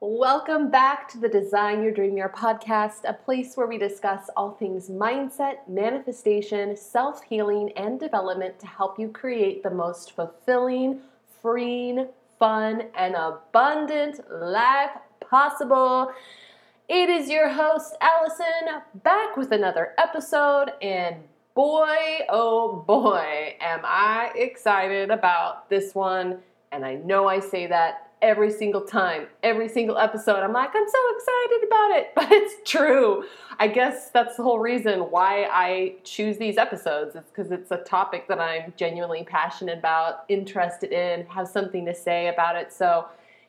Welcome back to the Design Your Dream Year podcast, a place where we discuss all things mindset, manifestation, self-healing, and development to help you create the most fulfilling, freeing, fun, and abundant life possible. It is your host, Allison, back with another episode, and boy, oh boy, am I excited about this one, and I know I say that every single time, every single episode. I'm like, I'm so excited about it, but it's true. I guess that's the whole reason why I choose these episodes. It's because it's a topic that I'm genuinely passionate about, interested in, have something to say about it. So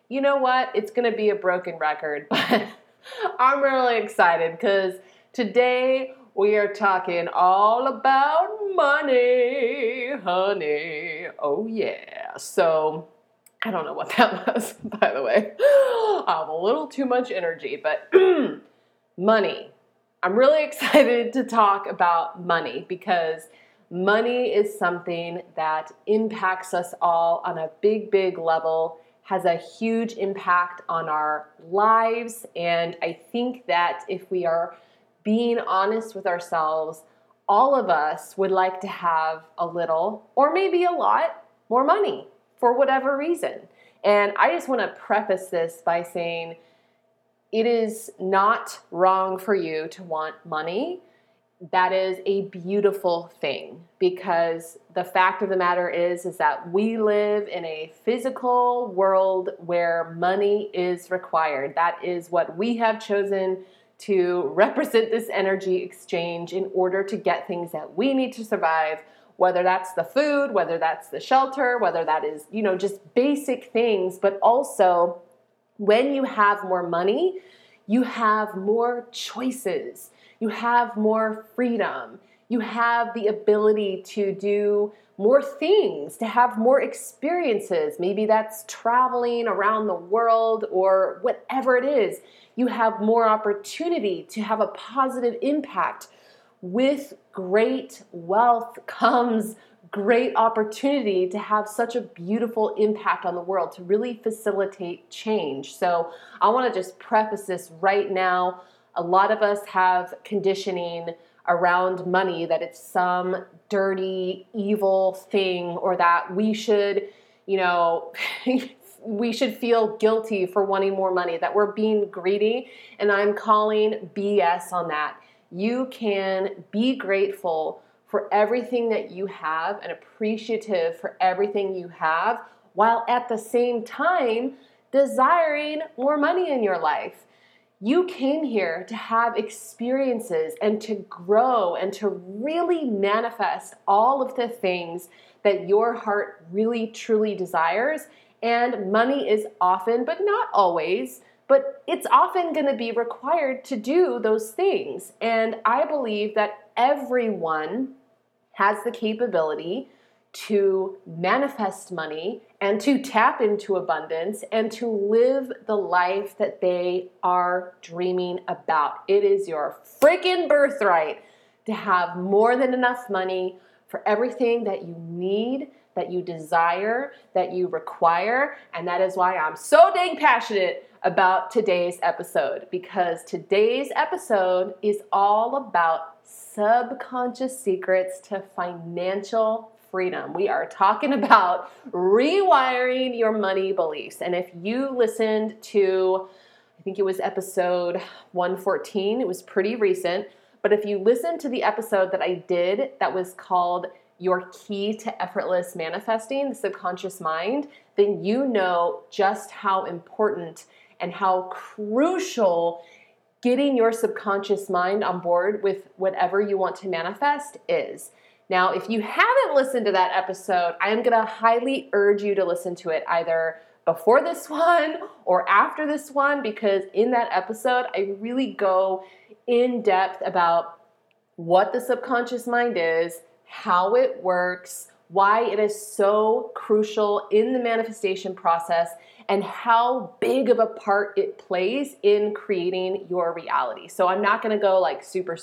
you know what? It's going to be a broken record, but I'm really excited because today we are talking all about money, honey. Oh yeah. So I don't know what that was, by the way. I have a little too much energy, but money. I'm really excited to talk about money because money is something that impacts us all on a big, big level, has a huge impact on our lives, and I think that if we are being honest with ourselves, all of us would like to have a little, or maybe a lot, more money, for whatever reason. And I just want to preface this by saying it is not wrong for you to want money. That is a beautiful thing because the fact of the matter is that we live in a physical world where money is required. That is what we have chosen to represent this energy exchange in order to get things that we need to survive, whether that's the food, whether that's the shelter, whether that is, you know, just basic things. But also, when you have more money, you have more choices, you have more freedom, you have the ability to do more things, to have more experiences. Maybe that's traveling around the world or whatever it is. You have more opportunity to have a positive impact. With great wealth comes great opportunity to have such a beautiful impact on the world, to really facilitate change. So I want to just preface this right now. A lot of us have conditioning around money that it's some dirty, evil thing, or that we should, you know, we should feel guilty for wanting more money, that we're being greedy, and I'm calling BS on that. You can be grateful for everything that you have and appreciative for everything you have while at the same time desiring more money in your life. You came here to have experiences and to grow and to really manifest all of the things that your heart really truly desires, and money is often, but not always, but it's often going to be required to do those things. And I believe that everyone has the capability to manifest money and to tap into abundance and to live the life that they are dreaming about. It is your freaking birthright to have more than enough money for everything that you need, that you desire, that you require. And that is why I'm so dang passionate about today's episode, because today's episode is all about subconscious secrets to financial freedom. We are talking about rewiring your money beliefs. And if you listened to, I think it was episode 114, it was pretty recent, but if you listened to the episode that I did that was called Your Key to Effortless Manifesting, the Subconscious Mind, then you know just how important and how crucial getting your subconscious mind on board with whatever you want to manifest is. Now, if you haven't listened to that episode, I am going to highly urge you to listen to it either before this one or after this one, because in that episode, I really go in depth about what the subconscious mind is, how it works, why it is so crucial in the manifestation process, and how big of a part it plays in creating your reality. So I'm not gonna go like super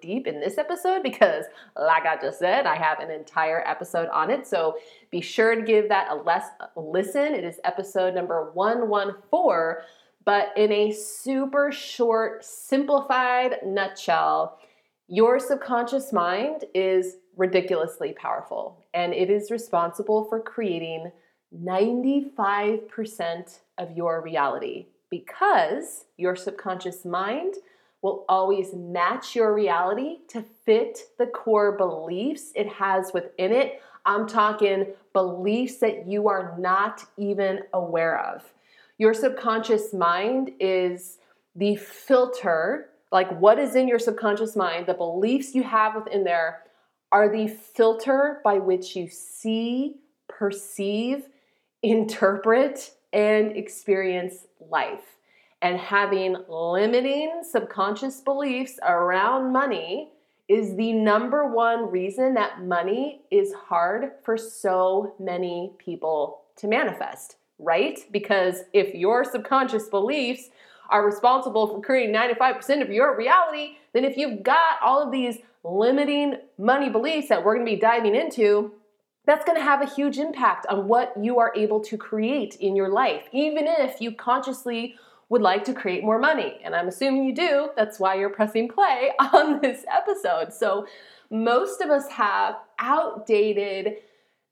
deep in this episode because, like I just said, I have an entire episode on it. So be sure to give that a listen. It is episode number 114, But in a super short, simplified nutshell, your subconscious mind is ridiculously powerful, and it is responsible for creating 95% of your reality, because your subconscious mind will always match your reality to fit the core beliefs it has within it. I'm talking beliefs that you are not even aware of. Your subconscious mind is the filter, like what is in your subconscious mind, the beliefs you have within there are the filter by which you see, perceive, interpret, and experience life. And having limiting subconscious beliefs around money is the number one reason that money is hard for so many people to manifest, right? Because if your subconscious beliefs are responsible for creating 95% of your reality, then if you've got all of these limiting money beliefs that we're going to be diving into, that's going to have a huge impact on what you are able to create in your life, even if you consciously would like to create more money. And I'm assuming you do. That's why you're pressing play on this episode. So most of us have outdated,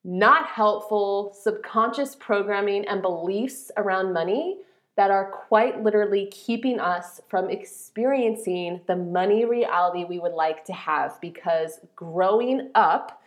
not helpful subconscious programming and beliefs around money that are quite literally keeping us from experiencing the money reality we would like to have, because growing up,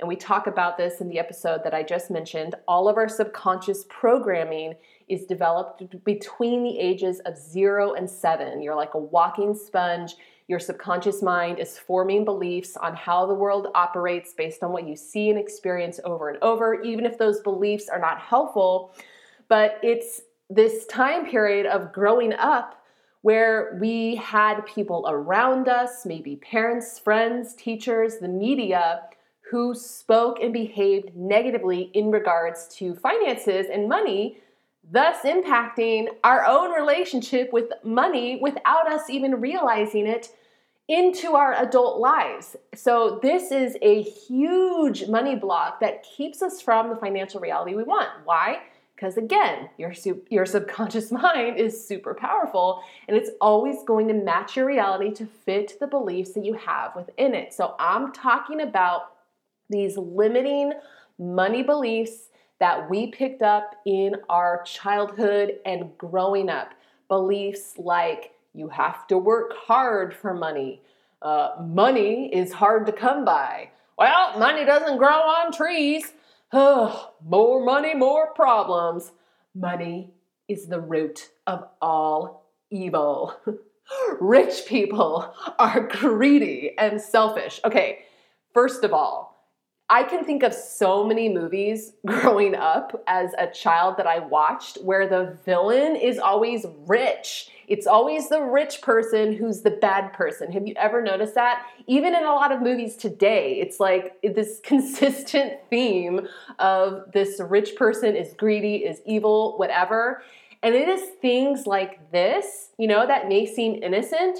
and we talk about this in the episode that I just mentioned, all of our subconscious programming is developed between the ages of 0 and 7. You're like a walking sponge. Your subconscious mind is forming beliefs on how the world operates based on what you see and experience over and over, even if those beliefs are not helpful. But it's this time period of growing up where we had people around us, maybe parents, friends, teachers, the media, who spoke and behaved negatively in regards to finances and money, thus impacting our own relationship with money without us even realizing it into our adult lives. So this is a huge money block that keeps us from the financial reality we want. Why? Because again, your subconscious mind is super powerful, and it's always going to match your reality to fit the beliefs that you have within it. So I'm talking about these limiting money beliefs that we picked up in our childhood and growing up. Beliefs like you have to work hard for money. Money is hard to come by. Well, money doesn't grow on trees. More money, more problems. Money is the root of all evil. Rich people are greedy and selfish. Okay, first of all, I can think of so many movies growing up as a child that I watched where the villain is always rich. It's always the rich person who's the bad person. Have you ever noticed that? Even in a lot of movies today, it's like this consistent theme of this rich person is greedy, is evil, whatever. And it is things like this, you know, that may seem innocent,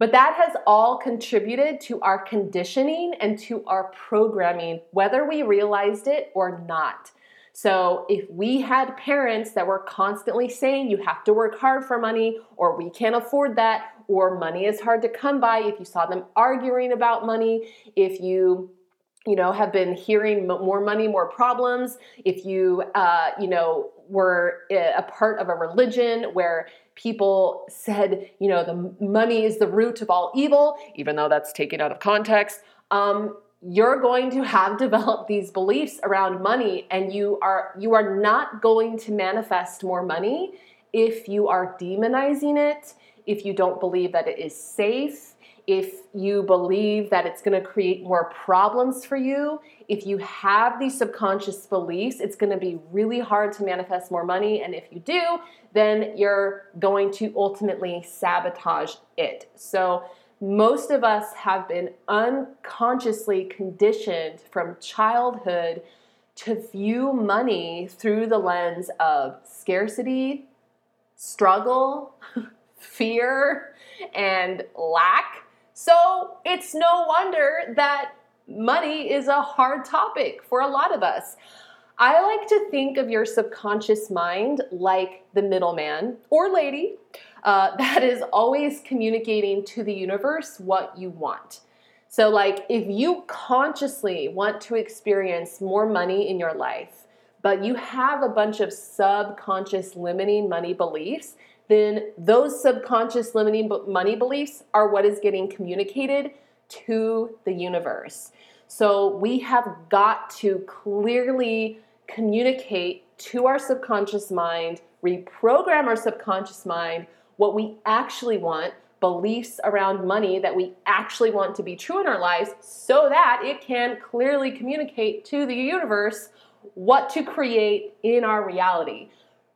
but that has all contributed to our conditioning and to our programming, whether we realized it or not. So if we had parents that were constantly saying you have to work hard for money, or we can't afford that, or money is hard to come by, if you saw them arguing about money, if you have been hearing more money, more problems, if you were a part of a religion where people said, the money is the root of all evil, even though that's taken out of context, you're going to have developed these beliefs around money, and you are not going to manifest more money if you are demonizing it, if you don't believe that it is safe, if you believe that it's going to create more problems for you. If you have these subconscious beliefs, it's going to be really hard to manifest more money. And if you do, then you're going to ultimately sabotage it. So most of us have been unconsciously conditioned from childhood to view money through the lens of scarcity, struggle, fear, and lack. So it's no wonder that money is a hard topic for a lot of us. I like to think of your subconscious mind like the middleman or lady that is always communicating to the universe what you want. So like if you consciously want to experience more money in your life, but you have a bunch of subconscious limiting money beliefs, then those subconscious limiting money beliefs are what is getting communicated to the universe. So we have got to clearly communicate to our subconscious mind, reprogram our subconscious mind, what we actually want, beliefs around money that we actually want to be true in our lives, so that it can clearly communicate to the universe what to create in our reality.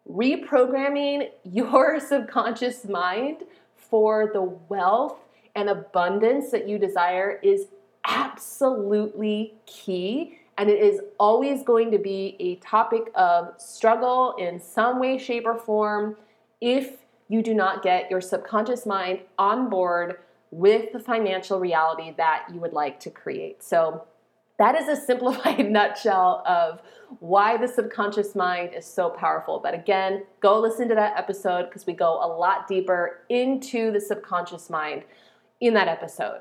Reprogramming your subconscious mind for the wealth and abundance that you desire is absolutely key, and it is always going to be a topic of struggle in some way, shape, or form if you do not get your subconscious mind on board with the financial reality that you would like to create. So that is a simplified nutshell of why the subconscious mind is so powerful. But again, go listen to that episode because we go a lot deeper into the subconscious mind in that episode.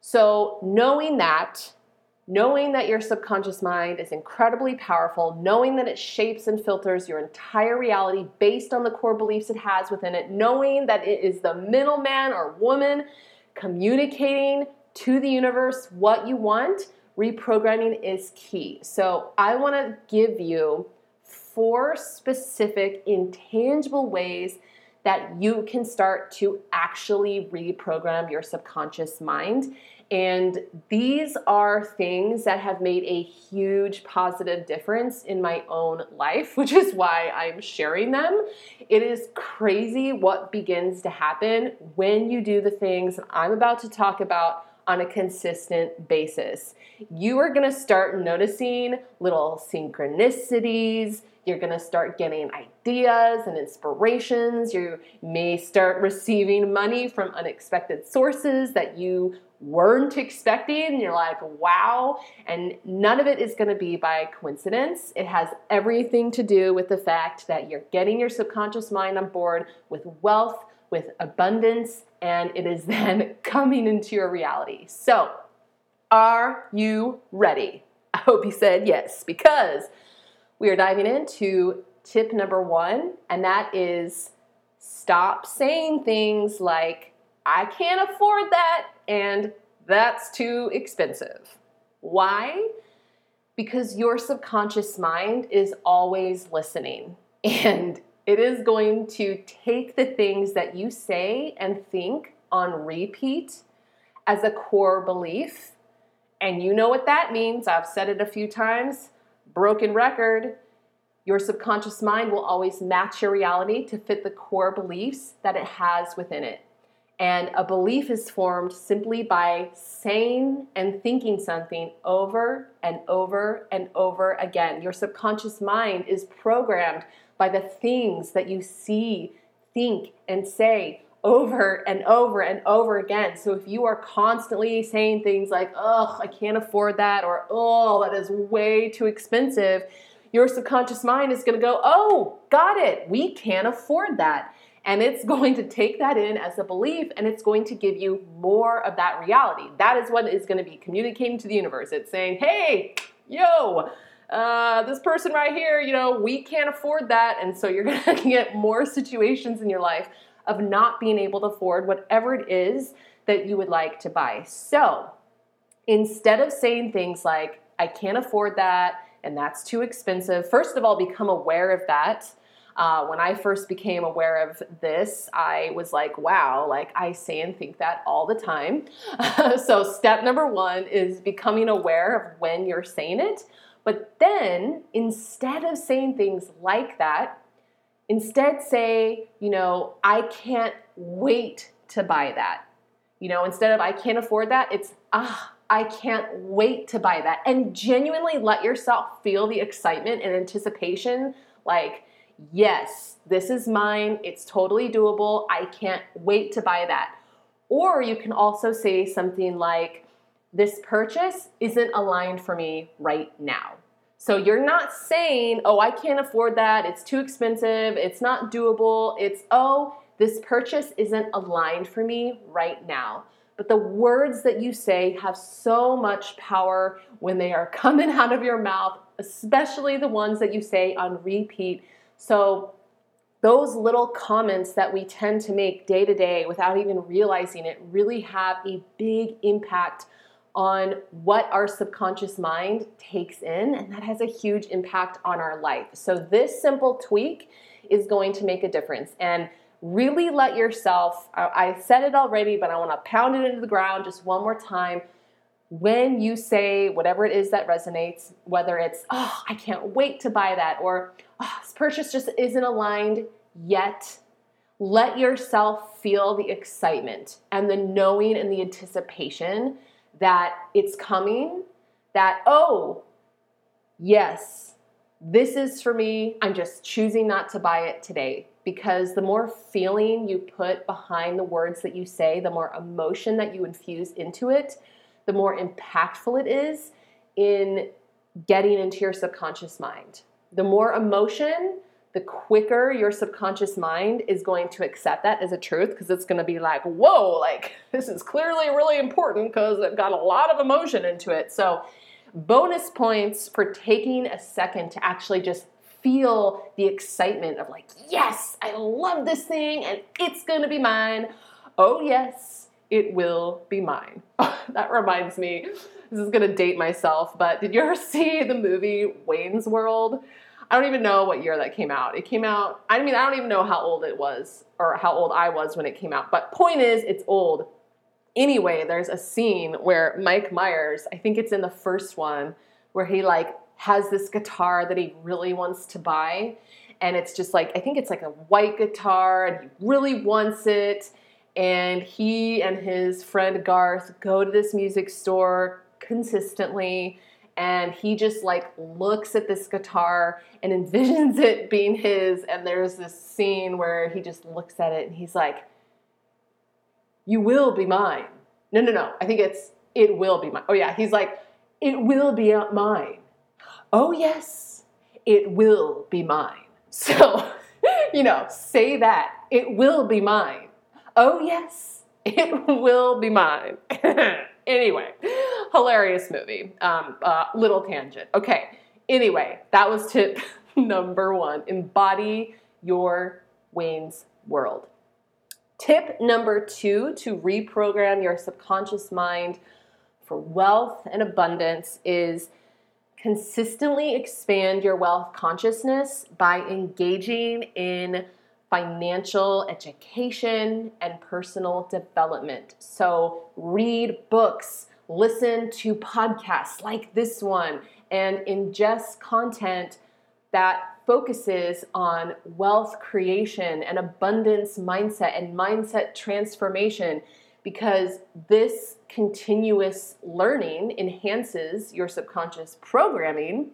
So knowing that your subconscious mind is incredibly powerful, knowing that it shapes and filters your entire reality based on the core beliefs it has within it, knowing that it is the middleman or woman communicating to the universe what you want, reprogramming is key. So I want to give you 4 specific intangible ways that you can start to actually reprogram your subconscious mind. And these are things that have made a huge positive difference in my own life, which is why I'm sharing them. It is crazy what begins to happen when you do the things I'm about to talk about on a consistent basis. You are gonna start noticing little synchronicities. You're gonna start getting ideas and inspirations. You may start receiving money from unexpected sources that you weren't expecting, and you're like, wow. And none of it is gonna be by coincidence. It has everything to do with the fact that you're getting your subconscious mind on board with wealth, with abundance, and it is then coming into your reality. So, are you ready? I hope you said yes, because we are diving into tip number 1, and that is stop saying things like, I can't afford that, and that's too expensive. Why? Because your subconscious mind is always listening, and it is going to take the things that you say and think on repeat as a core belief. And you know what that means. I've said it a few times. Broken record. Your subconscious mind will always match your reality to fit the core beliefs that it has within it. And a belief is formed simply by saying and thinking something over and over and over again. Your subconscious mind is programmed by the things that you see, think, and say over and over and over again. So if you are constantly saying things like, oh, I can't afford that, or oh, that is way too expensive, your subconscious mind is gonna go, oh, got it, we can't afford that. And it's going to take that in as a belief, and it's going to give you more of that reality. That is what is gonna be communicating to the universe. It's saying, hey, yo, this person right here, you know, we can't afford that. And so you're gonna get more situations in your life of not being able to afford whatever it is that you would like to buy. So instead of saying things like, I can't afford that, and that's too expensive, first of all, become aware of that. When I first became aware of this, I was like, wow, like I say and think that all the time. So step number 1 is becoming aware of when you're saying it. But then instead of saying things like that, instead say, you know, I can't wait to buy that. You know, instead of I can't afford that, it's I can't wait to buy that. And genuinely let yourself feel the excitement and anticipation, like, yes, this is mine. It's totally doable. I can't wait to buy that. Or you can also say something like, this purchase isn't aligned for me right now. So you're not saying, oh, I can't afford that, it's too expensive, it's not doable, it's, oh, this purchase isn't aligned for me right now. But the words that you say have so much power when they are coming out of your mouth, especially the ones that you say on repeat. So those little comments that we tend to make day to day without even realizing it really have a big impact on what our subconscious mind takes in, and that has a huge impact on our life. So this simple tweak is going to make a difference. And really let yourself, I said it already, but I want to pound it into the ground just one more time. When you say whatever it is that resonates, whether it's, oh, I can't wait to buy that, or oh, this purchase just isn't aligned yet, let yourself feel the excitement and the knowing and the anticipation that it's coming, that, oh, yes, this is for me. I'm just choosing not to buy it today. Because the more feeling you put behind the words that you say, the more emotion that you infuse into it, the more impactful it is in getting into your subconscious mind. The more emotion, the quicker your subconscious mind is going to accept that as a truth, because it's going to be like, whoa, like this is clearly really important because I've got a lot of emotion into it. So bonus points for taking a second to actually just feel the excitement of like, yes, I love this thing and it's going to be mine. Oh yes, it will be mine. That reminds me, this is going to date myself, but did you ever see the movie Wayne's World? I don't even know what year that came out. It came out, I mean, I don't even know how old it was or how old I was when it came out, but point is, it's old. Anyway, there's a scene where Mike Myers, I think it's in the first one, where he like has this guitar that he really wants to buy. And it's just like, I think it's like a white guitar and he really wants it. And he and his friend Garth go to this music store consistently. And he just like looks at this guitar and envisions it being his. And there's this scene where he just looks at it and he's like, you will be mine. No. I think it's, it will be mine. Oh yeah. He's like, it will be mine. Oh yes, it will be mine. So, you know, say that. It will be mine. Oh yes, it will be mine. Anyway, hilarious movie. Little tangent. Okay. Anyway, that was tip number one. Embody your Wayne's World. Tip number two to reprogram your subconscious mind for wealth and abundance is consistently expand your wealth consciousness by engaging in financial education and personal development. So read books, listen to podcasts like this one, and ingest content that focuses on wealth creation and abundance mindset and mindset transformation, because this continuous learning enhances your subconscious programming,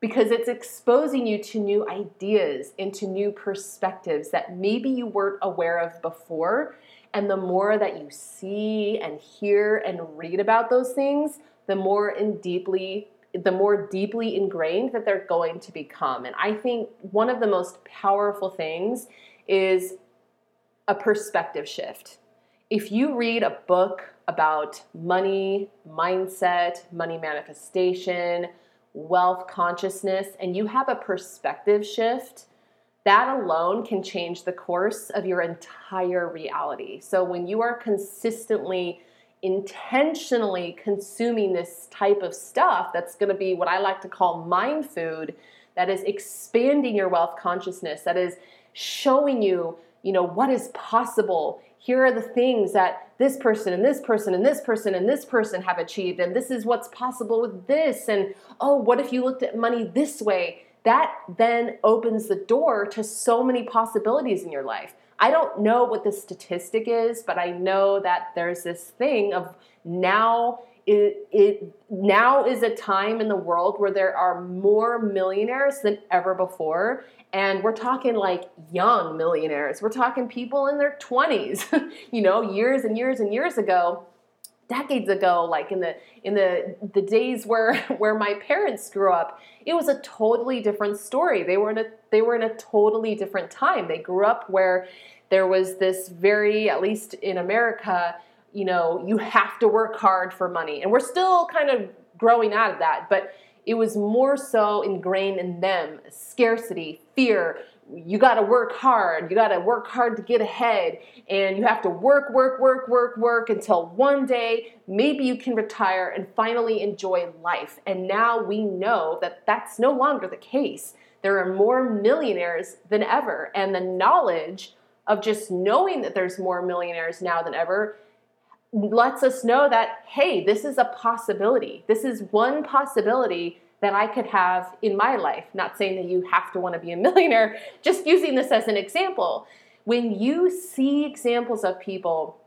because it's exposing you to new ideas and to new perspectives that maybe you weren't aware of before. And the more that you see and hear and read about those things, the more deeply ingrained that they're going to become. And I think one of the most powerful things is a perspective shift. If you read a book about money, mindset, money manifestation, wealth consciousness, and you have a perspective shift, that alone can change the course of your entire reality. So when you are consistently, intentionally consuming this type of stuff, that's going to be what I like to call mind food, that is expanding your wealth consciousness, that is showing you, you know, what is possible. Here are the things that this person and this person and this person and this person have achieved, and this is what's possible with this, and oh, what if you looked at money this way? That then opens the door to so many possibilities in your life. I don't know what the statistic is, but I know that there's this thing of now is a time in the world where there are more millionaires than ever before. And we're talking like young millionaires. We're talking people in their 20s, you know, years and years and years ago. decades ago, like in the days where my parents grew up, it was a totally different story. They were in a totally different time. They grew up where there was this very, at least in America, you know, you have to work hard for money. And we're still kind of growing out of that, but it was more so ingrained in them, scarcity, fear. You got to work hard. You got to work hard to get ahead. And you have to work until one day maybe you can retire and finally enjoy life. And now we know that that's no longer the case. There are more millionaires than ever. And the knowledge of just knowing that there's more millionaires now than ever lets us know that, hey, this is a possibility. This is one possibility that I could have in my life. Not saying that you have to want to be a millionaire, just using this as an example. When you see examples of people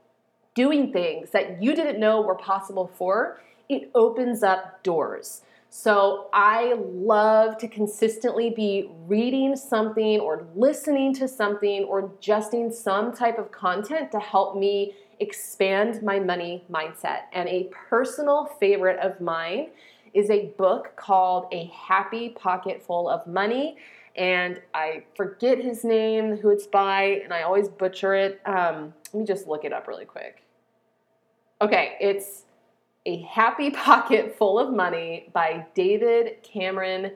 doing things that you didn't know were possible before, it opens up doors. So I love to consistently be reading something or listening to something or ingesting some type of content to help me expand my money mindset. And a personal favorite of mine is a book called A Happy Pocket Full of Money. And I forget his name, who it's by, and I always butcher it. Let me just look it up really quick. Okay, it's A Happy Pocket Full of Money by David Cameron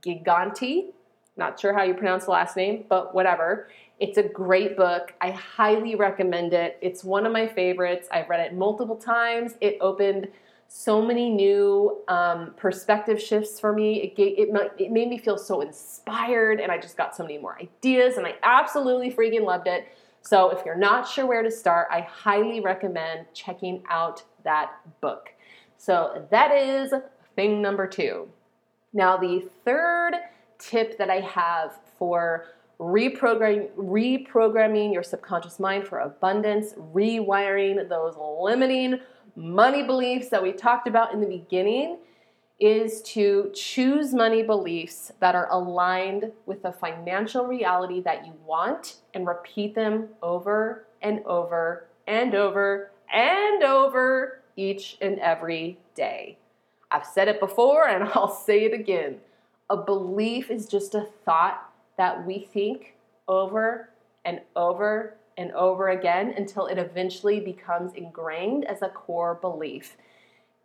Gikandi. Not sure how you pronounce the last name, but whatever. It's a great book. I highly recommend it. It's one of my favorites. I've read it multiple times. It opened so many new perspective shifts for me. It made me feel so inspired, and I just got so many more ideas, and I absolutely freaking loved it. So if you're not sure where to start, I highly recommend checking out that book. So that is thing number 2. Now, the third tip that I have for reprogramming your subconscious mind for abundance, rewiring those limiting money beliefs that we talked about in the beginning, is to choose money beliefs that are aligned with the financial reality that you want and repeat them over and over and over and over each and every day. I've said it before and I'll say it again. A belief is just a thought that we think over and over and over again until it eventually becomes ingrained as a core belief.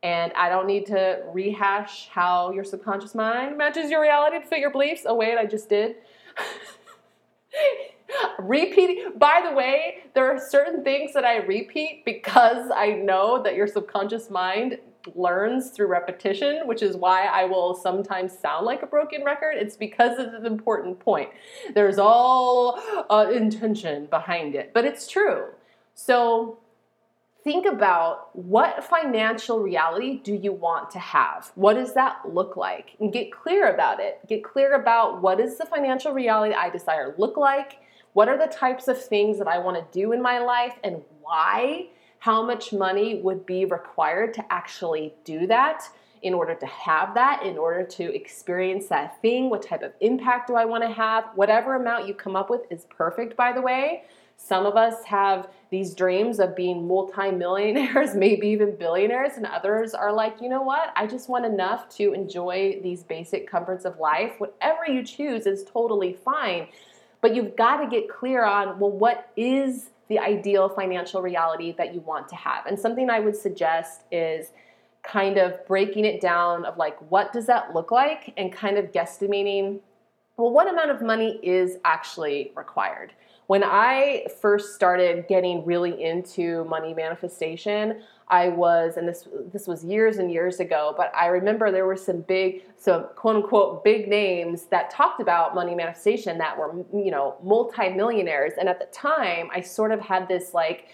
And I don't need to rehash how your subconscious mind matches your reality to fit your beliefs. Oh wait, I just did. Repeating. By the way, there are certain things that I repeat because I know that your subconscious mind learns through repetition, which is why I will sometimes sound like a broken record. It's because it's an important point. There's all intention behind it, but it's true. So think about, what financial reality do you want to have? What does that look like? And get clear about it. Get clear about, what is the financial reality I desire look like? What are the types of things that I want to do in my life, and why? How much money would be required to actually do that, in order to have that, in order to experience that thing? What type of impact do I want to have? Whatever amount you come up with is perfect, by the way. Some of us have these dreams of being multi-millionaires, maybe even billionaires, and others are like, you know what? I just want enough to enjoy these basic comforts of life. Whatever you choose is totally fine, but you've got to get clear on, well, what is the ideal financial reality that you want to have? And something I would suggest is kind of breaking it down of, like, what does that look like, and kind of guesstimating, well, what amount of money is actually required? When I first started getting really into money manifestation, I was, and this was years and years ago, but I remember there were some quote unquote big names that talked about money manifestation that were, you know, multi-millionaires. And at the time, I sort of had this like,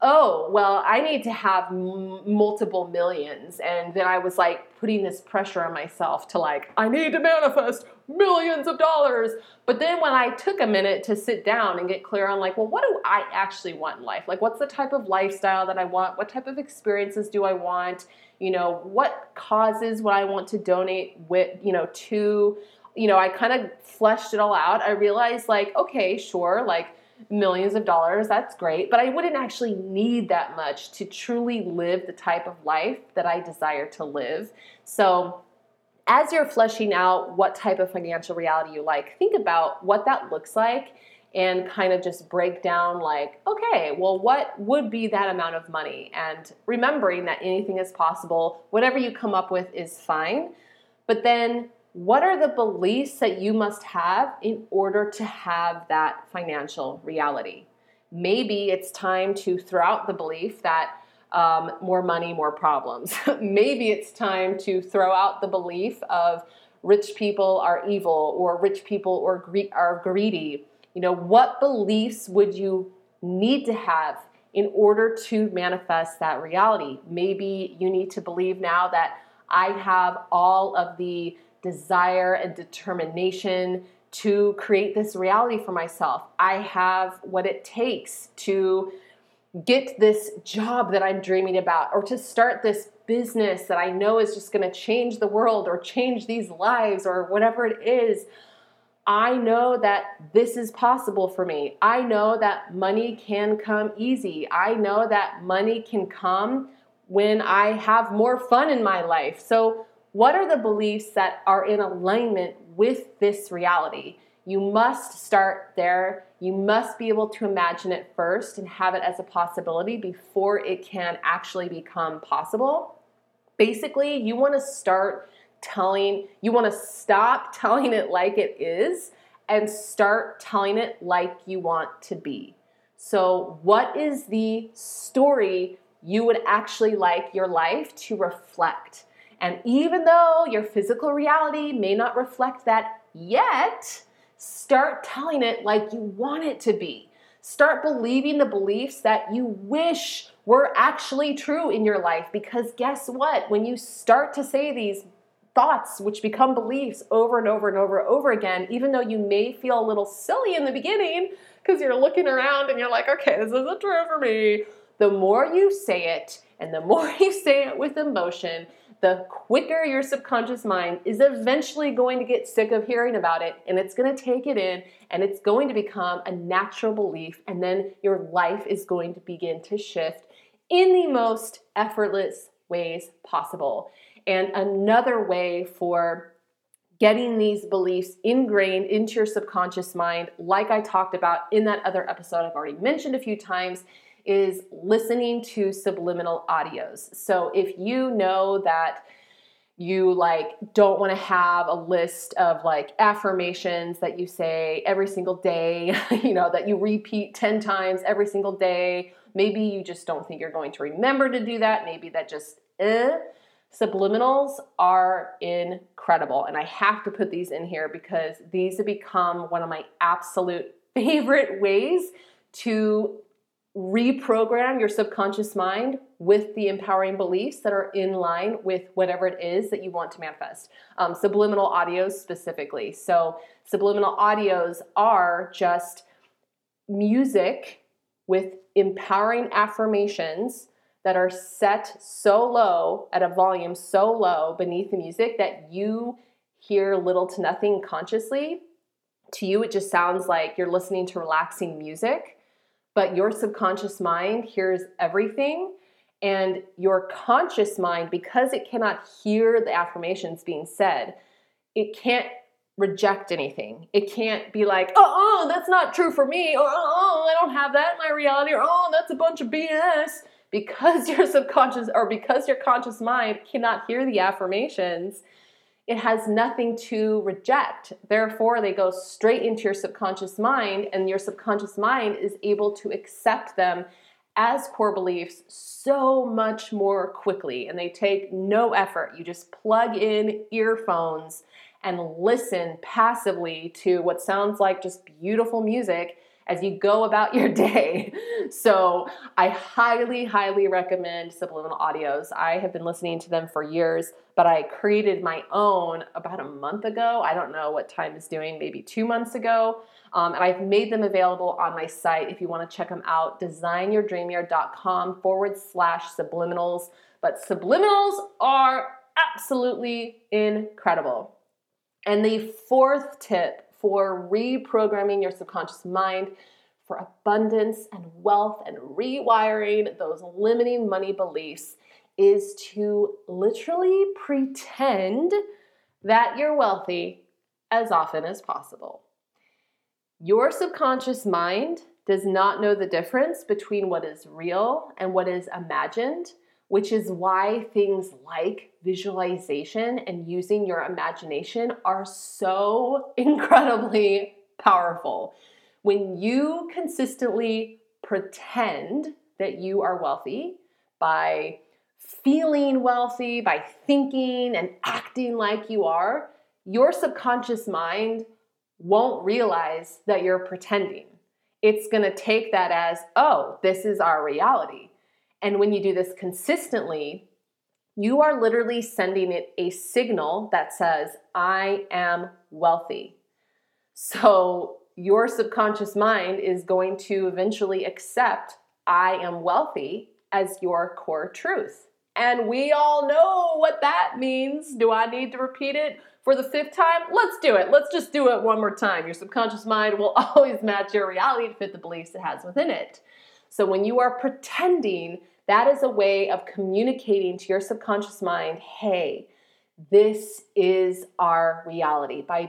oh, well, I need to have multiple millions. And then I was like putting this pressure on myself to, like, I need to manifest millions of dollars. But then when I took a minute to sit down and get clear on, like, well, what do I actually want in life? Like, what's the type of lifestyle that I want? What type of experiences do I want? You know, what causes would I want to donate with, you know, to, you know, I kind of fleshed it all out. I realized, like, okay, sure. Like, millions of dollars, that's great, but I wouldn't actually need that much to truly live the type of life that I desire to live. So as you're fleshing out what type of financial reality you like, think about what that looks like and kind of just break down like, okay, well, what would be that amount of money? And remembering that anything is possible, whatever you come up with is fine, but then what are the beliefs that you must have in order to have that financial reality? Maybe it's time to throw out the belief that more money, more problems. Maybe it's time to throw out the belief of rich people are evil or rich people are greedy. You know, what beliefs would you need to have in order to manifest that reality? Maybe you need to believe now that I have all of the desire and determination to create this reality for myself. I have what it takes to get this job that I'm dreaming about, or to start this business that I know is just going to change the world or change these lives or whatever it is. I know that this is possible for me. I know that money can come easy. I know that money can come when I have more fun in my life. So what are the beliefs that are in alignment with this reality? You must start there. You must be able to imagine it first and have it as a possibility before it can actually become possible. Basically, you want to stop telling it like it is and start telling it like you want to be. So what is the story you would actually like your life to reflect? And even though your physical reality may not reflect that yet, start telling it like you want it to be. Start believing the beliefs that you wish were actually true in your life, because guess what? When you start to say these thoughts, which become beliefs over and over and over and over again, even though you may feel a little silly in the beginning because you're looking around and you're like, okay, this isn't true for me. The more you say it, and the more you say it with emotion, the quicker your subconscious mind is eventually going to get sick of hearing about it, and it's going to take it in, and it's going to become a natural belief, and then your life is going to begin to shift in the most effortless ways possible. And another way for getting these beliefs ingrained into your subconscious mind, like I talked about in that other episode I've already mentioned a few times, is listening to subliminal audios. So if you know that you don't want to have a list of affirmations that you say every single day, that you repeat 10 times every single day, maybe you just don't think you're going to remember to do that. Maybe that just, Subliminals are incredible. And I have to put these in here because these have become one of my absolute favorite ways to reprogram your subconscious mind with the empowering beliefs that are in line with whatever it is that you want to manifest. Subliminal audios specifically. So subliminal audios are just music with empowering affirmations that are set so low, at a volume so low beneath the music, that you hear little to nothing consciously. To you, it just sounds like you're listening to relaxing music, but your subconscious mind hears everything, and your conscious mind, because it cannot hear the affirmations being said, it can't reject anything. It can't be like, oh, that's not true for me, or oh, I don't have that in my reality, or oh, that's a bunch of BS. Because your subconscious, or because your conscious mind cannot hear the affirmations, it has nothing to reject. Therefore, they go straight into your subconscious mind, and your subconscious mind is able to accept them as core beliefs so much more quickly, and they take no effort. You just plug in earphones and listen passively to what sounds like just beautiful music as you go about your day. So I highly, highly recommend subliminal audios. I have been listening to them for years, but I created my own about a month ago. I don't know what time is doing, maybe 2 months ago. And I've made them available on my site if you want to check them out, designyourdreamyear.com/subliminals. But subliminals are absolutely incredible. And the fourth tip for reprogramming your subconscious mind for abundance and wealth and rewiring those limiting money beliefs is to literally pretend that you're wealthy as often as possible. Your subconscious mind does not know the difference between what is real and what is imagined, which is why things like visualization and using your imagination are so incredibly powerful. When you consistently pretend that you are wealthy by feeling wealthy, by thinking and acting like you are, your subconscious mind won't realize that you're pretending. It's going to take that as, oh, this is our reality. And when you do this consistently, you are literally sending it a signal that says, I am wealthy. So your subconscious mind is going to eventually accept I am wealthy as your core truth. And we all know what that means. Do I need to repeat it for the 5th time? Let's do it. Let's just do it one more time. Your subconscious mind will always match your reality to fit the beliefs it has within it. So when you are pretending, that is a way of communicating to your subconscious mind, hey, this is our reality. I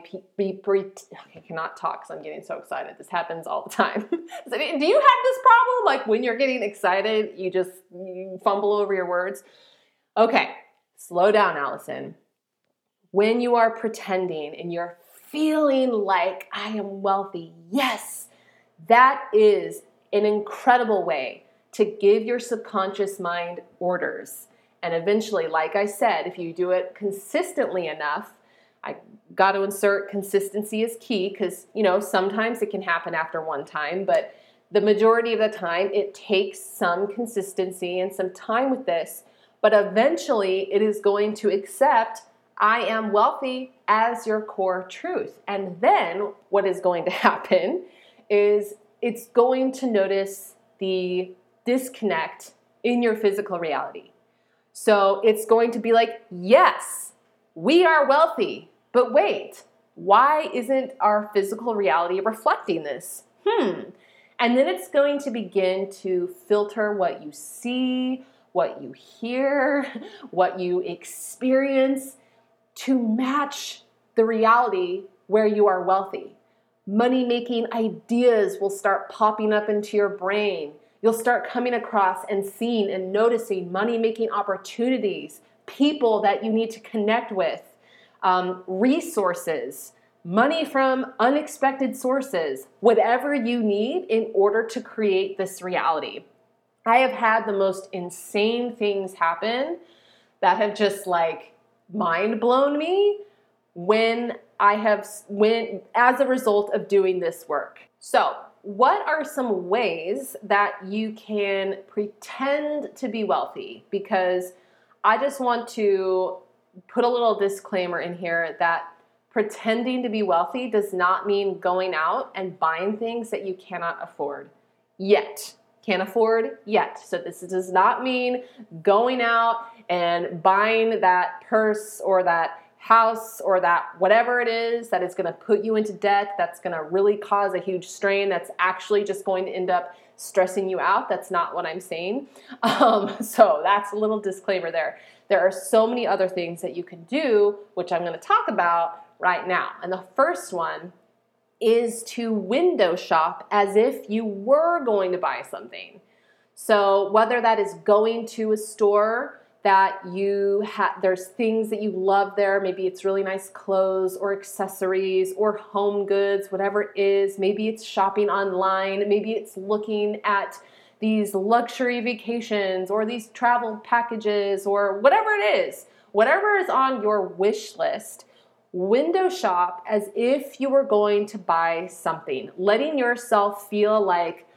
cannot talk because I'm getting so excited. This happens all the time. So, do you have this problem? Like when you're getting excited, you fumble over your words? Okay, slow down, Allison. When you are pretending and you're feeling like I am wealthy, yes, that is an incredible way to give your subconscious mind orders. And eventually, like I said, if you do it consistently enough, I got to insert consistency is key because, sometimes it can happen after one time, but the majority of the time it takes some consistency and some time with this, but eventually it is going to accept I am wealthy as your core truth. And then what is going to happen is it's going to notice the disconnect in your physical reality. So it's going to be like, yes, we are wealthy, but wait, why isn't our physical reality reflecting this? And then it's going to begin to filter what you see, what you hear, what you experience to match the reality where you are wealthy. Money-making ideas will start popping up into your brain. You'll start coming across and seeing and noticing money-making opportunities, people that you need to connect with, resources, money from unexpected sources, whatever you need in order to create this reality. I have had the most insane things happen that have just mind blown me as a result of doing this work. So, what are some ways that you can pretend to be wealthy? Because I just want to put a little disclaimer in here that pretending to be wealthy does not mean going out and buying things that you cannot afford yet. Can't afford yet. So this does not mean going out and buying that purse or that house or that whatever it is that is going to put you into debt, that's going to really cause a huge strain, that's actually just going to end up stressing you out. That's not what I'm saying. So that's a little disclaimer there. There are so many other things that you can do, which I'm going to talk about right now. And the first one is to window shop as if you were going to buy something. So whether that is going to a store that there's things that you love there. Maybe it's really nice clothes or accessories or home goods, whatever it is. Maybe it's shopping online. Maybe it's looking at these luxury vacations or these travel packages or whatever it is. Whatever is on your wish list, window shop as if you were going to buy something. Letting yourself feel like,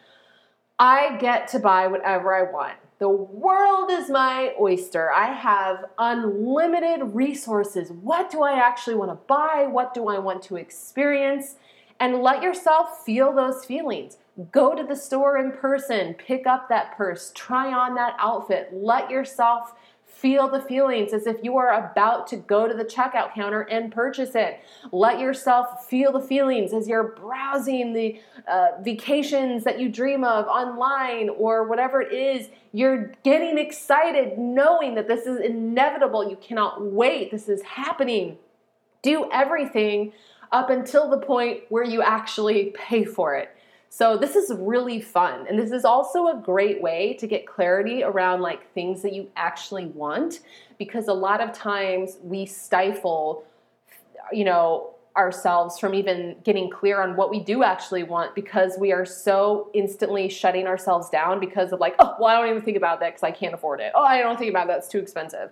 I get to buy whatever I want. The world is my oyster. I have unlimited resources. What do I actually want to buy? What do I want to experience? And let yourself feel those feelings. Go to the store in person, pick up that purse, try on that outfit. Let yourself Feel the feelings as if you are about to go to the checkout counter and purchase it. Let yourself feel the feelings as you're browsing the vacations that you dream of online or whatever it is. You're getting excited knowing that this is inevitable. You cannot wait. This is happening. Do everything up until the point where you actually pay for it. So this is really fun, and this is also a great way to get clarity around like things that you actually want, because a lot of times we stifle, ourselves from even getting clear on what we do actually want because we are so instantly shutting ourselves down because of like, oh, well, I don't even think about that because I can't afford it. Oh, I don't think about that. It's too expensive.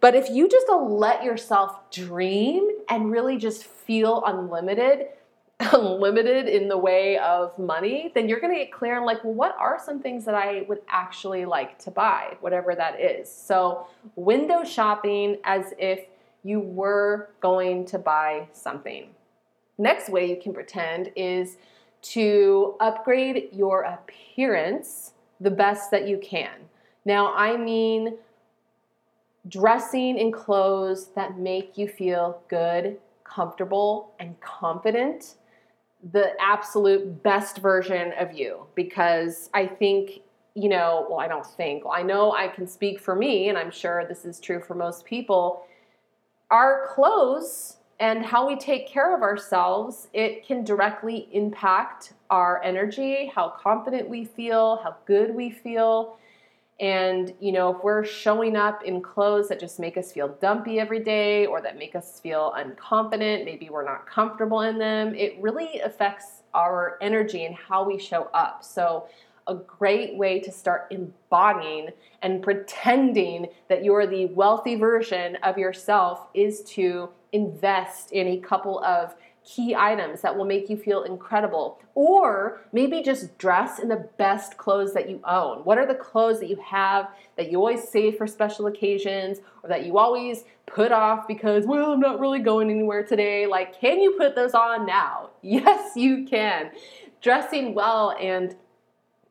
But if you just let yourself dream and really just feel unlimited in the way of money, then you're going to get clear on like, well, what are some things that I would actually like to buy, whatever that is. So window shopping as if you were going to buy something. Next way you can pretend is to upgrade your appearance the best that you can. Now, I mean dressing in clothes that make you feel good, comfortable, and confident, the absolute best version of you, because I think, I know I can speak for me, and I'm sure this is true for most people, our clothes and how we take care of ourselves, it can directly impact our energy, how confident we feel, how good we feel. And, if we're showing up in clothes that just make us feel dumpy every day or that make us feel unconfident, maybe we're not comfortable in them, it really affects our energy and how we show up. So a great way to start embodying and pretending that you're the wealthy version of yourself is to invest in a couple of key items that will make you feel incredible, or maybe just dress in the best clothes that you own. What are the clothes that you have that you always save for special occasions or that you always put off because, well, I'm not really going anywhere today? Like, can you put those on now? Yes, you can. Dressing well and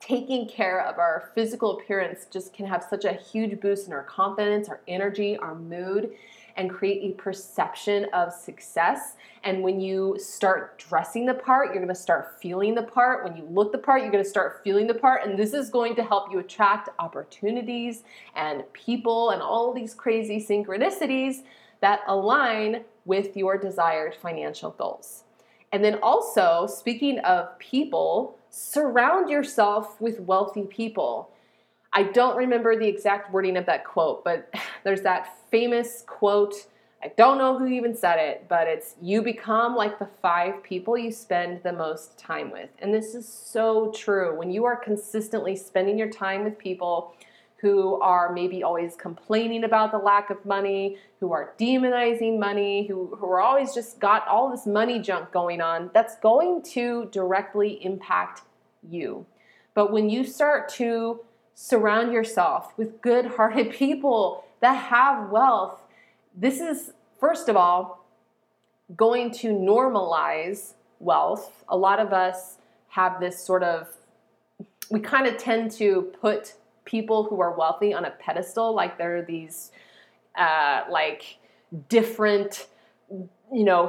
taking care of our physical appearance just can have such a huge boost in our confidence, our energy, our mood, and create a perception of success. And when you start dressing the part, you're going to start feeling the part. When you look the part, you're going to start feeling the part. And this is going to help you attract opportunities and people and all these crazy synchronicities that align with your desired financial goals. And then also, speaking of people, surround yourself with wealthy people. I don't remember the exact wording of that quote, but there's that famous quote. I don't know who even said it, but it's, you become like the 5 people you spend the most time with. And this is so true. When you are consistently spending your time with people who are maybe always complaining about the lack of money, who are demonizing money, who are always just got all this money junk going on, that's going to directly impact you. But when you start to surround yourself with good-hearted people that have wealth, this is, first of all, going to normalize wealth. A lot of us have this sort of, we kind of tend to put people who are wealthy on a pedestal, like they're these different,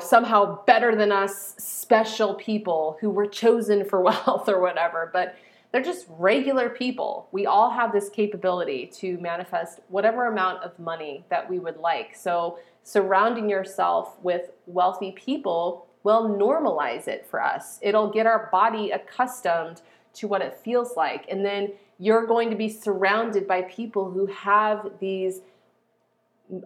somehow better than us, special people who were chosen for wealth or whatever. But they're just regular people. We all have this capability to manifest whatever amount of money that we would like. So surrounding yourself with wealthy people will normalize it for us. It'll get our body accustomed to what it feels like. And then you're going to be surrounded by people who have these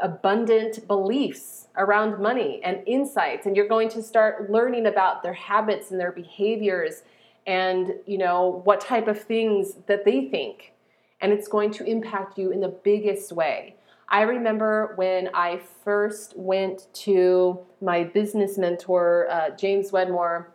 abundant beliefs around money and insights. And you're going to start learning about their habits and their behaviors and what type of things that they think, and it's going to impact you in the biggest way. I remember when I first went to my business mentor, James Wedmore,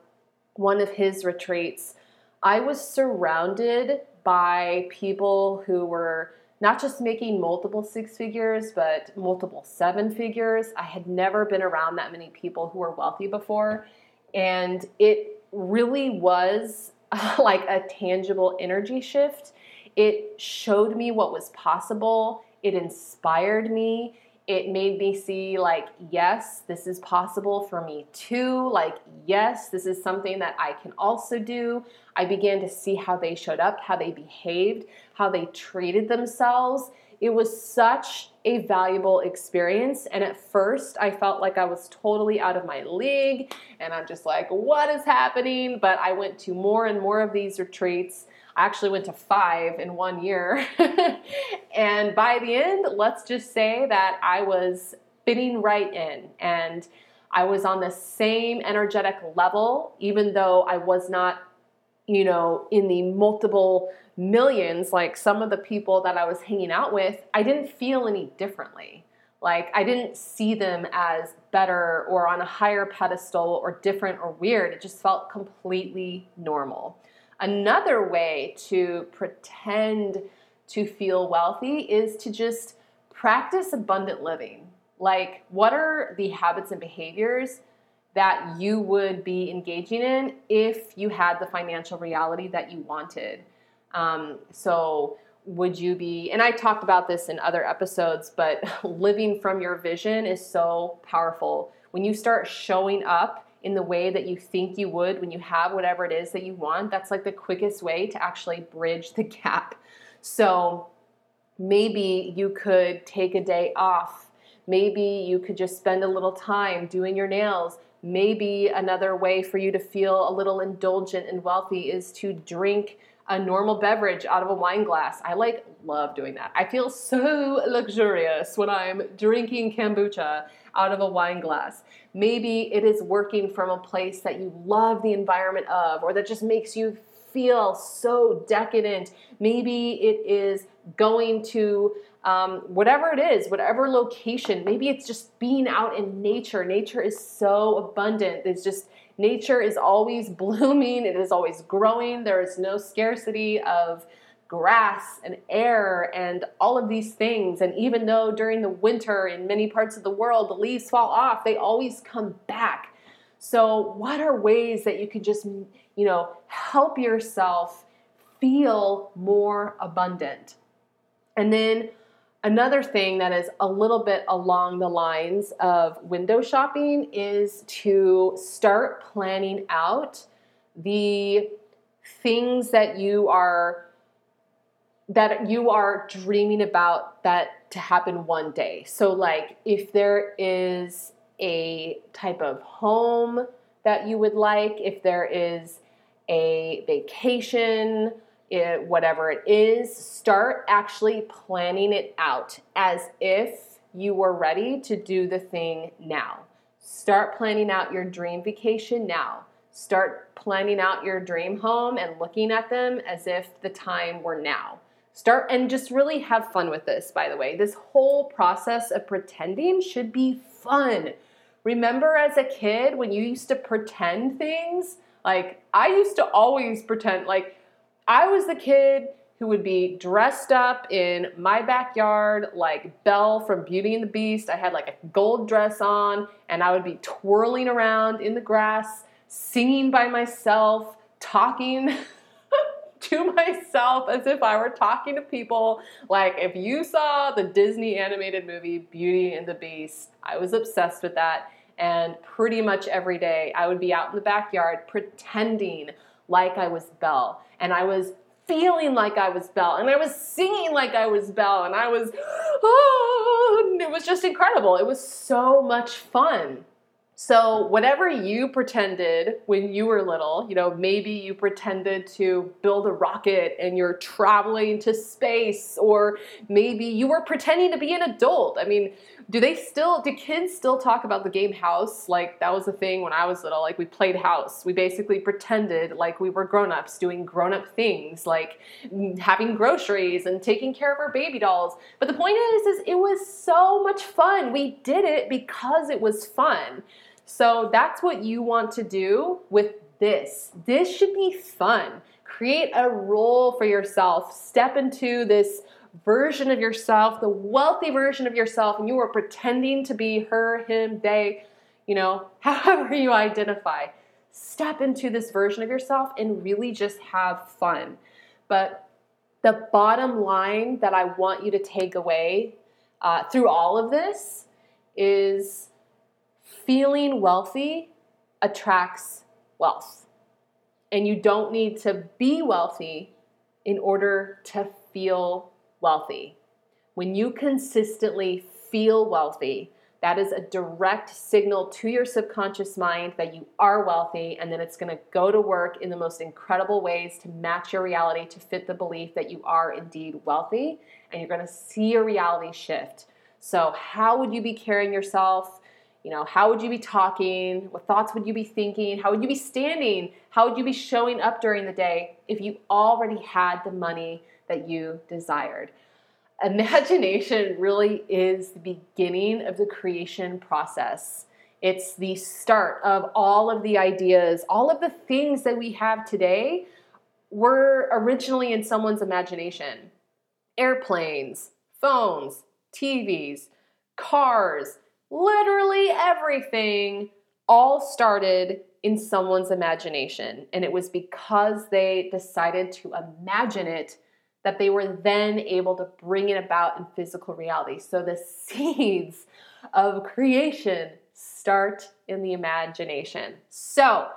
one of his retreats, I was surrounded by people who were not just making multiple 6 figures, but multiple 7 figures. I had never been around that many people who were wealthy before, and it really was like a tangible energy shift. It showed me what was possible. It inspired me. It made me see, like, yes, this is possible for me too. Like, yes, this is something that I can also do. I began to see how they showed up, how they behaved, how they treated themselves. It was such a valuable experience. And at first, I felt like I was totally out of my league. And I'm just like, what is happening? But I went to more and more of these retreats. I actually went to 5 in one year. And by the end, let's just say that I was fitting right in. And I was on the same energetic level, even though I was not, you know, in the multiple millions, like some of the people that I was hanging out with. I didn't feel any differently. Like, I didn't see them as better or on a higher pedestal or different or weird. It just felt completely normal. Another way to pretend to feel wealthy is to just practice abundant living. Like, what are the habits and behaviors that you would be engaging in if you had the financial reality that you wanted? So would you be, and I talked about this in other episodes, but living from your vision is so powerful. When you start showing up in the way that you think you would when you have whatever it is that you want, that's like the quickest way to actually bridge the gap. So maybe you could take a day off. Maybe you could just spend a little time doing your nails. Maybe another way for you to feel a little indulgent and wealthy is to drink a normal beverage out of a wine glass. I love doing that. I feel so luxurious when I'm drinking kombucha out of a wine glass. Maybe it is working from a place that you love the environment of, or that just makes you feel so decadent. Maybe it is going to whatever it is, whatever location. Maybe it's just being out in nature. Nature is so abundant. It's just, nature is always blooming. It is always growing. There is no scarcity of grass and air and all of these things. And even though during the winter in many parts of the world, the leaves fall off, they always come back. So what are ways that you can just, you know, help yourself feel more abundant? And then another thing that is a little bit along the lines of window shopping is to start planning out the things that you are dreaming about that to happen one day. So, like, if there is a type of home that you would like, if there is a vacation, whatever it is, start actually planning it out as if you were ready to do the thing now. Start planning out your dream vacation now. Start planning out your dream home and looking at them as if the time were now. Start, and just really have fun with this, by the way. This whole process of pretending should be fun. Remember as a kid when you used to pretend things? Like, I used to always pretend, like, I was the kid who would be dressed up in my backyard like Belle from Beauty and the Beast. I had like a gold dress on, and I would be twirling around in the grass, singing by myself, talking to myself as if I were talking to people. Like, if you saw the Disney animated movie Beauty and the Beast, I was obsessed with that. And pretty much every day I would be out in the backyard pretending like I was Belle, and I was feeling like I was Belle, and I was singing like I was Belle, and I was, oh, it was just incredible. It was so much fun. So whatever you pretended when you were little, you know, maybe you pretended to build a rocket and you're traveling to space, or maybe you were pretending to be an adult. I mean, do kids still talk about the game House? Like, that was a thing when I was little. Like, we played house. We basically pretended like we were grown-ups doing grown-up things, like having groceries and taking care of our baby dolls. But the point is it was so much fun. We did it because it was fun. So that's what you want to do with this. This should be fun. Create a role for yourself. Step into this version of yourself, the wealthy version of yourself, and you are pretending to be her, him, they, you know, however you identify. Step into this version of yourself and really just have fun. But the bottom line that I want you to take away through all of this is feeling wealthy attracts wealth. And you don't need to be wealthy in order to feel wealthy. When you consistently feel wealthy, that is a direct signal to your subconscious mind that you are wealthy, and then it's going to go to work in the most incredible ways to match your reality to fit the belief that you are indeed wealthy, and you're going to see a reality shift. So how would you be carrying yourself? You know, how would you be talking? What thoughts would you be thinking? How would you be standing? How would you be showing up during the day if you already had the money that you desired? Imagination really is the beginning of the creation process. It's the start of all of the ideas. All of the things that we have today were originally in someone's imagination. Airplanes, phones, TVs, cars, literally everything all started in someone's imagination. And it was because they decided to imagine it that they were then able to bring it about in physical reality. So the seeds of creation start in the imagination. So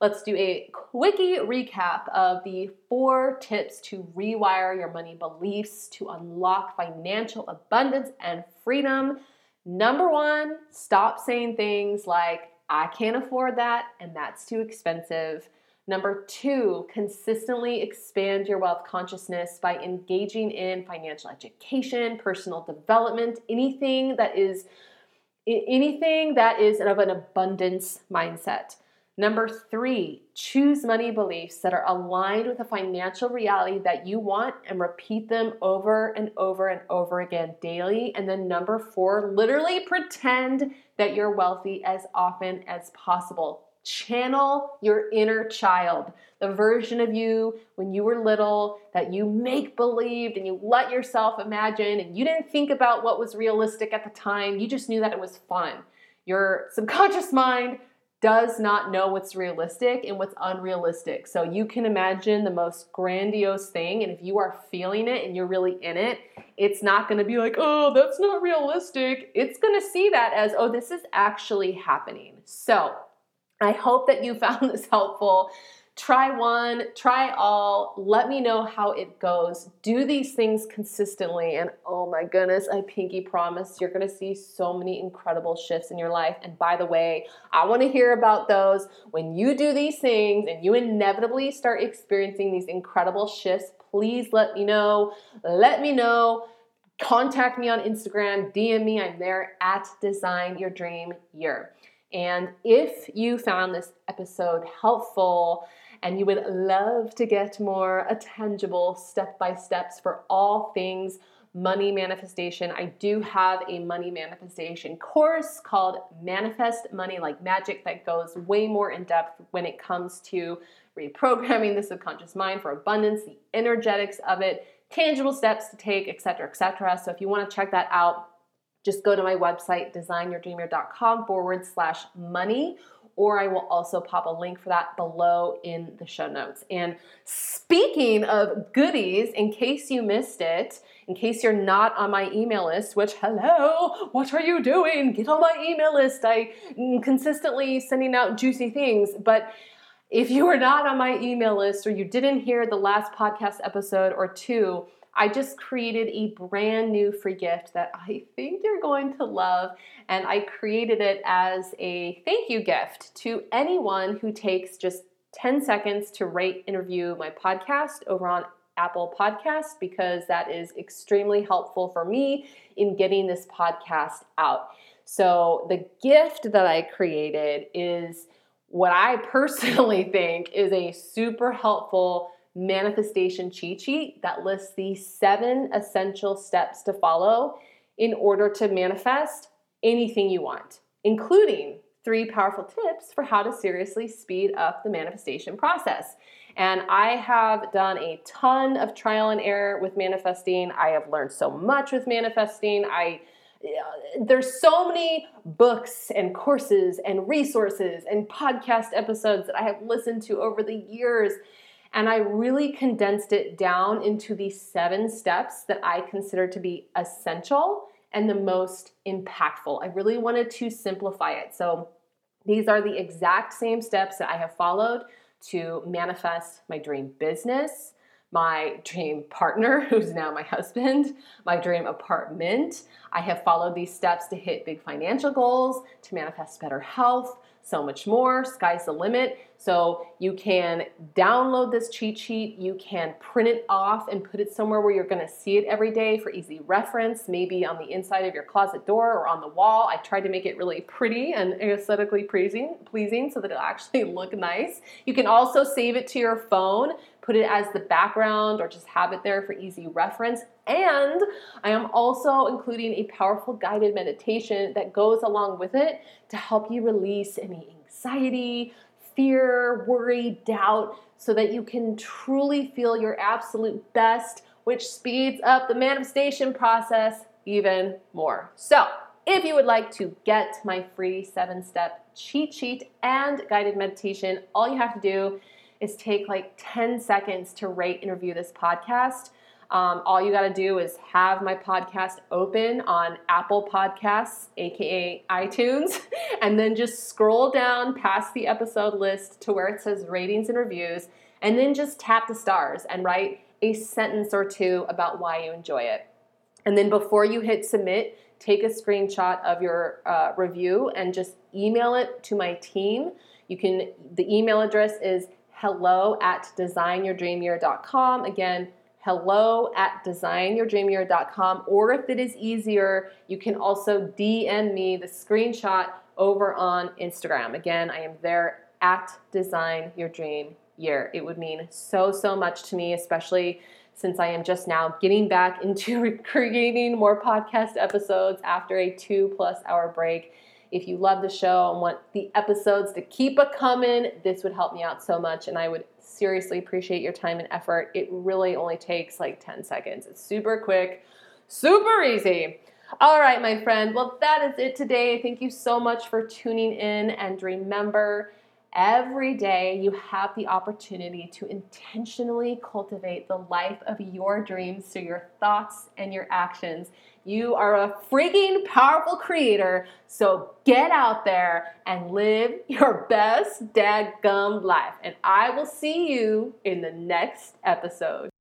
let's do a quickie recap of the 4 tips to rewire your money beliefs to unlock financial abundance and freedom. Number 1, stop saying things like, I can't afford that, and that's too expensive. Number 2, consistently expand your wealth consciousness by engaging in financial education, personal development, anything that is of an abundance mindset. Number 3, choose money beliefs that are aligned with the financial reality that you want and repeat them over and over and over again daily. And then number 4, literally pretend that you're wealthy as often as possible. Channel your inner child, the version of you when you were little that you make-believed and you let yourself imagine and you didn't think about what was realistic at the time. You just knew that it was fun. Your subconscious mind does not know what's realistic and what's unrealistic. So you can imagine the most grandiose thing, and if you are feeling it and you're really in it, it's not going to be like, oh, that's not realistic. It's going to see that as, oh, this is actually happening. So I hope that you found this helpful. Try one, try all. Let me know how it goes. Do these things consistently, and oh my goodness, I pinky promise you're going to see so many incredible shifts in your life. And by the way, I want to hear about those. When you do these things and you inevitably start experiencing these incredible shifts, please let me know. Contact me on Instagram, DM me. I'm there at Design Your Dream Year. And if you found this episode helpful and you would love to get more tangible step-by-steps for all things money manifestation, I do have a money manifestation course called Manifest Money Like Magic that goes way more in depth when it comes to reprogramming the subconscious mind for abundance, the energetics of it, tangible steps to take, etc., etc. So if you want to check that out, just go to my website, designyourdreamyear.com/money, or I will also pop a link for that below in the show notes. And speaking of goodies, in case you missed it, in case you're not on my email list, which, hello, what are you doing? Get on my email list. I'm consistently sending out juicy things, but if you are not on my email list or you didn't hear the last podcast episode or two, I just created a brand new free gift that I think you're going to love, and I created it as a thank you gift to anyone who takes just 10 seconds to rate and review my podcast over on Apple Podcasts, because that is extremely helpful for me in getting this podcast out. So the gift that I created is what I personally think is a super helpful manifestation cheat sheet that lists the 7 essential steps to follow in order to manifest anything you want, including 3 powerful tips for how to seriously speed up the manifestation process. And I have done a ton of trial and error with manifesting. I have learned so much with manifesting. There's so many books and courses and resources and podcast episodes that I have listened to over the years. And I really condensed it down into the 7 steps that I consider to be essential and the most impactful. I really wanted to simplify it. So these are the exact same steps that I have followed to manifest my dream business, my dream partner, who's now my husband, my dream apartment. I have followed these steps to hit big financial goals, to manifest better health, so much more. Sky's the limit. So you can download this cheat sheet. You can print it off and put it somewhere where you're going to see it every day for easy reference, maybe on the inside of your closet door or on the wall. I tried to make it really pretty and aesthetically pleasing so that it'll actually look nice. You can also save it to your phone, put it as the background, or just have it there for easy reference. And I am also including a powerful guided meditation that goes along with it to help you release any anxiety, fear, worry, doubt, so that you can truly feel your absolute best, which speeds up the manifestation process even more. So if you would like to get my free 7-step cheat sheet and guided meditation, all you have to do is take like 10 seconds to rate and review this podcast. All you got to do is have my podcast open on Apple Podcasts, aka iTunes, and then just scroll down past the episode list to where it says ratings and reviews, and then just tap the stars and write a sentence or two about why you enjoy it. And then before you hit submit, take a screenshot of your review and just email it to my team. The email address is hello@designyourdreamyear.com. Again, hello@designyourdreamyear.com. Or if it is easier, you can also DM me the screenshot over on Instagram. Again, I am there @designyourdreamyear. It would mean so, so much to me, especially since I am just now getting back into creating more podcast episodes after a 2+ hour break. If you love the show and want the episodes to keep a-coming, this would help me out so much, and I would seriously appreciate your time and effort. It really only takes like 10 seconds. It's super quick, super easy. All right, my friend. Well, that is it today. Thank you so much for tuning in, and remember, every day you have the opportunity to intentionally cultivate the life of your dreams through your thoughts and your actions. You are a freaking powerful creator, so get out there and live your best dadgum life. And I will see you in the next episode.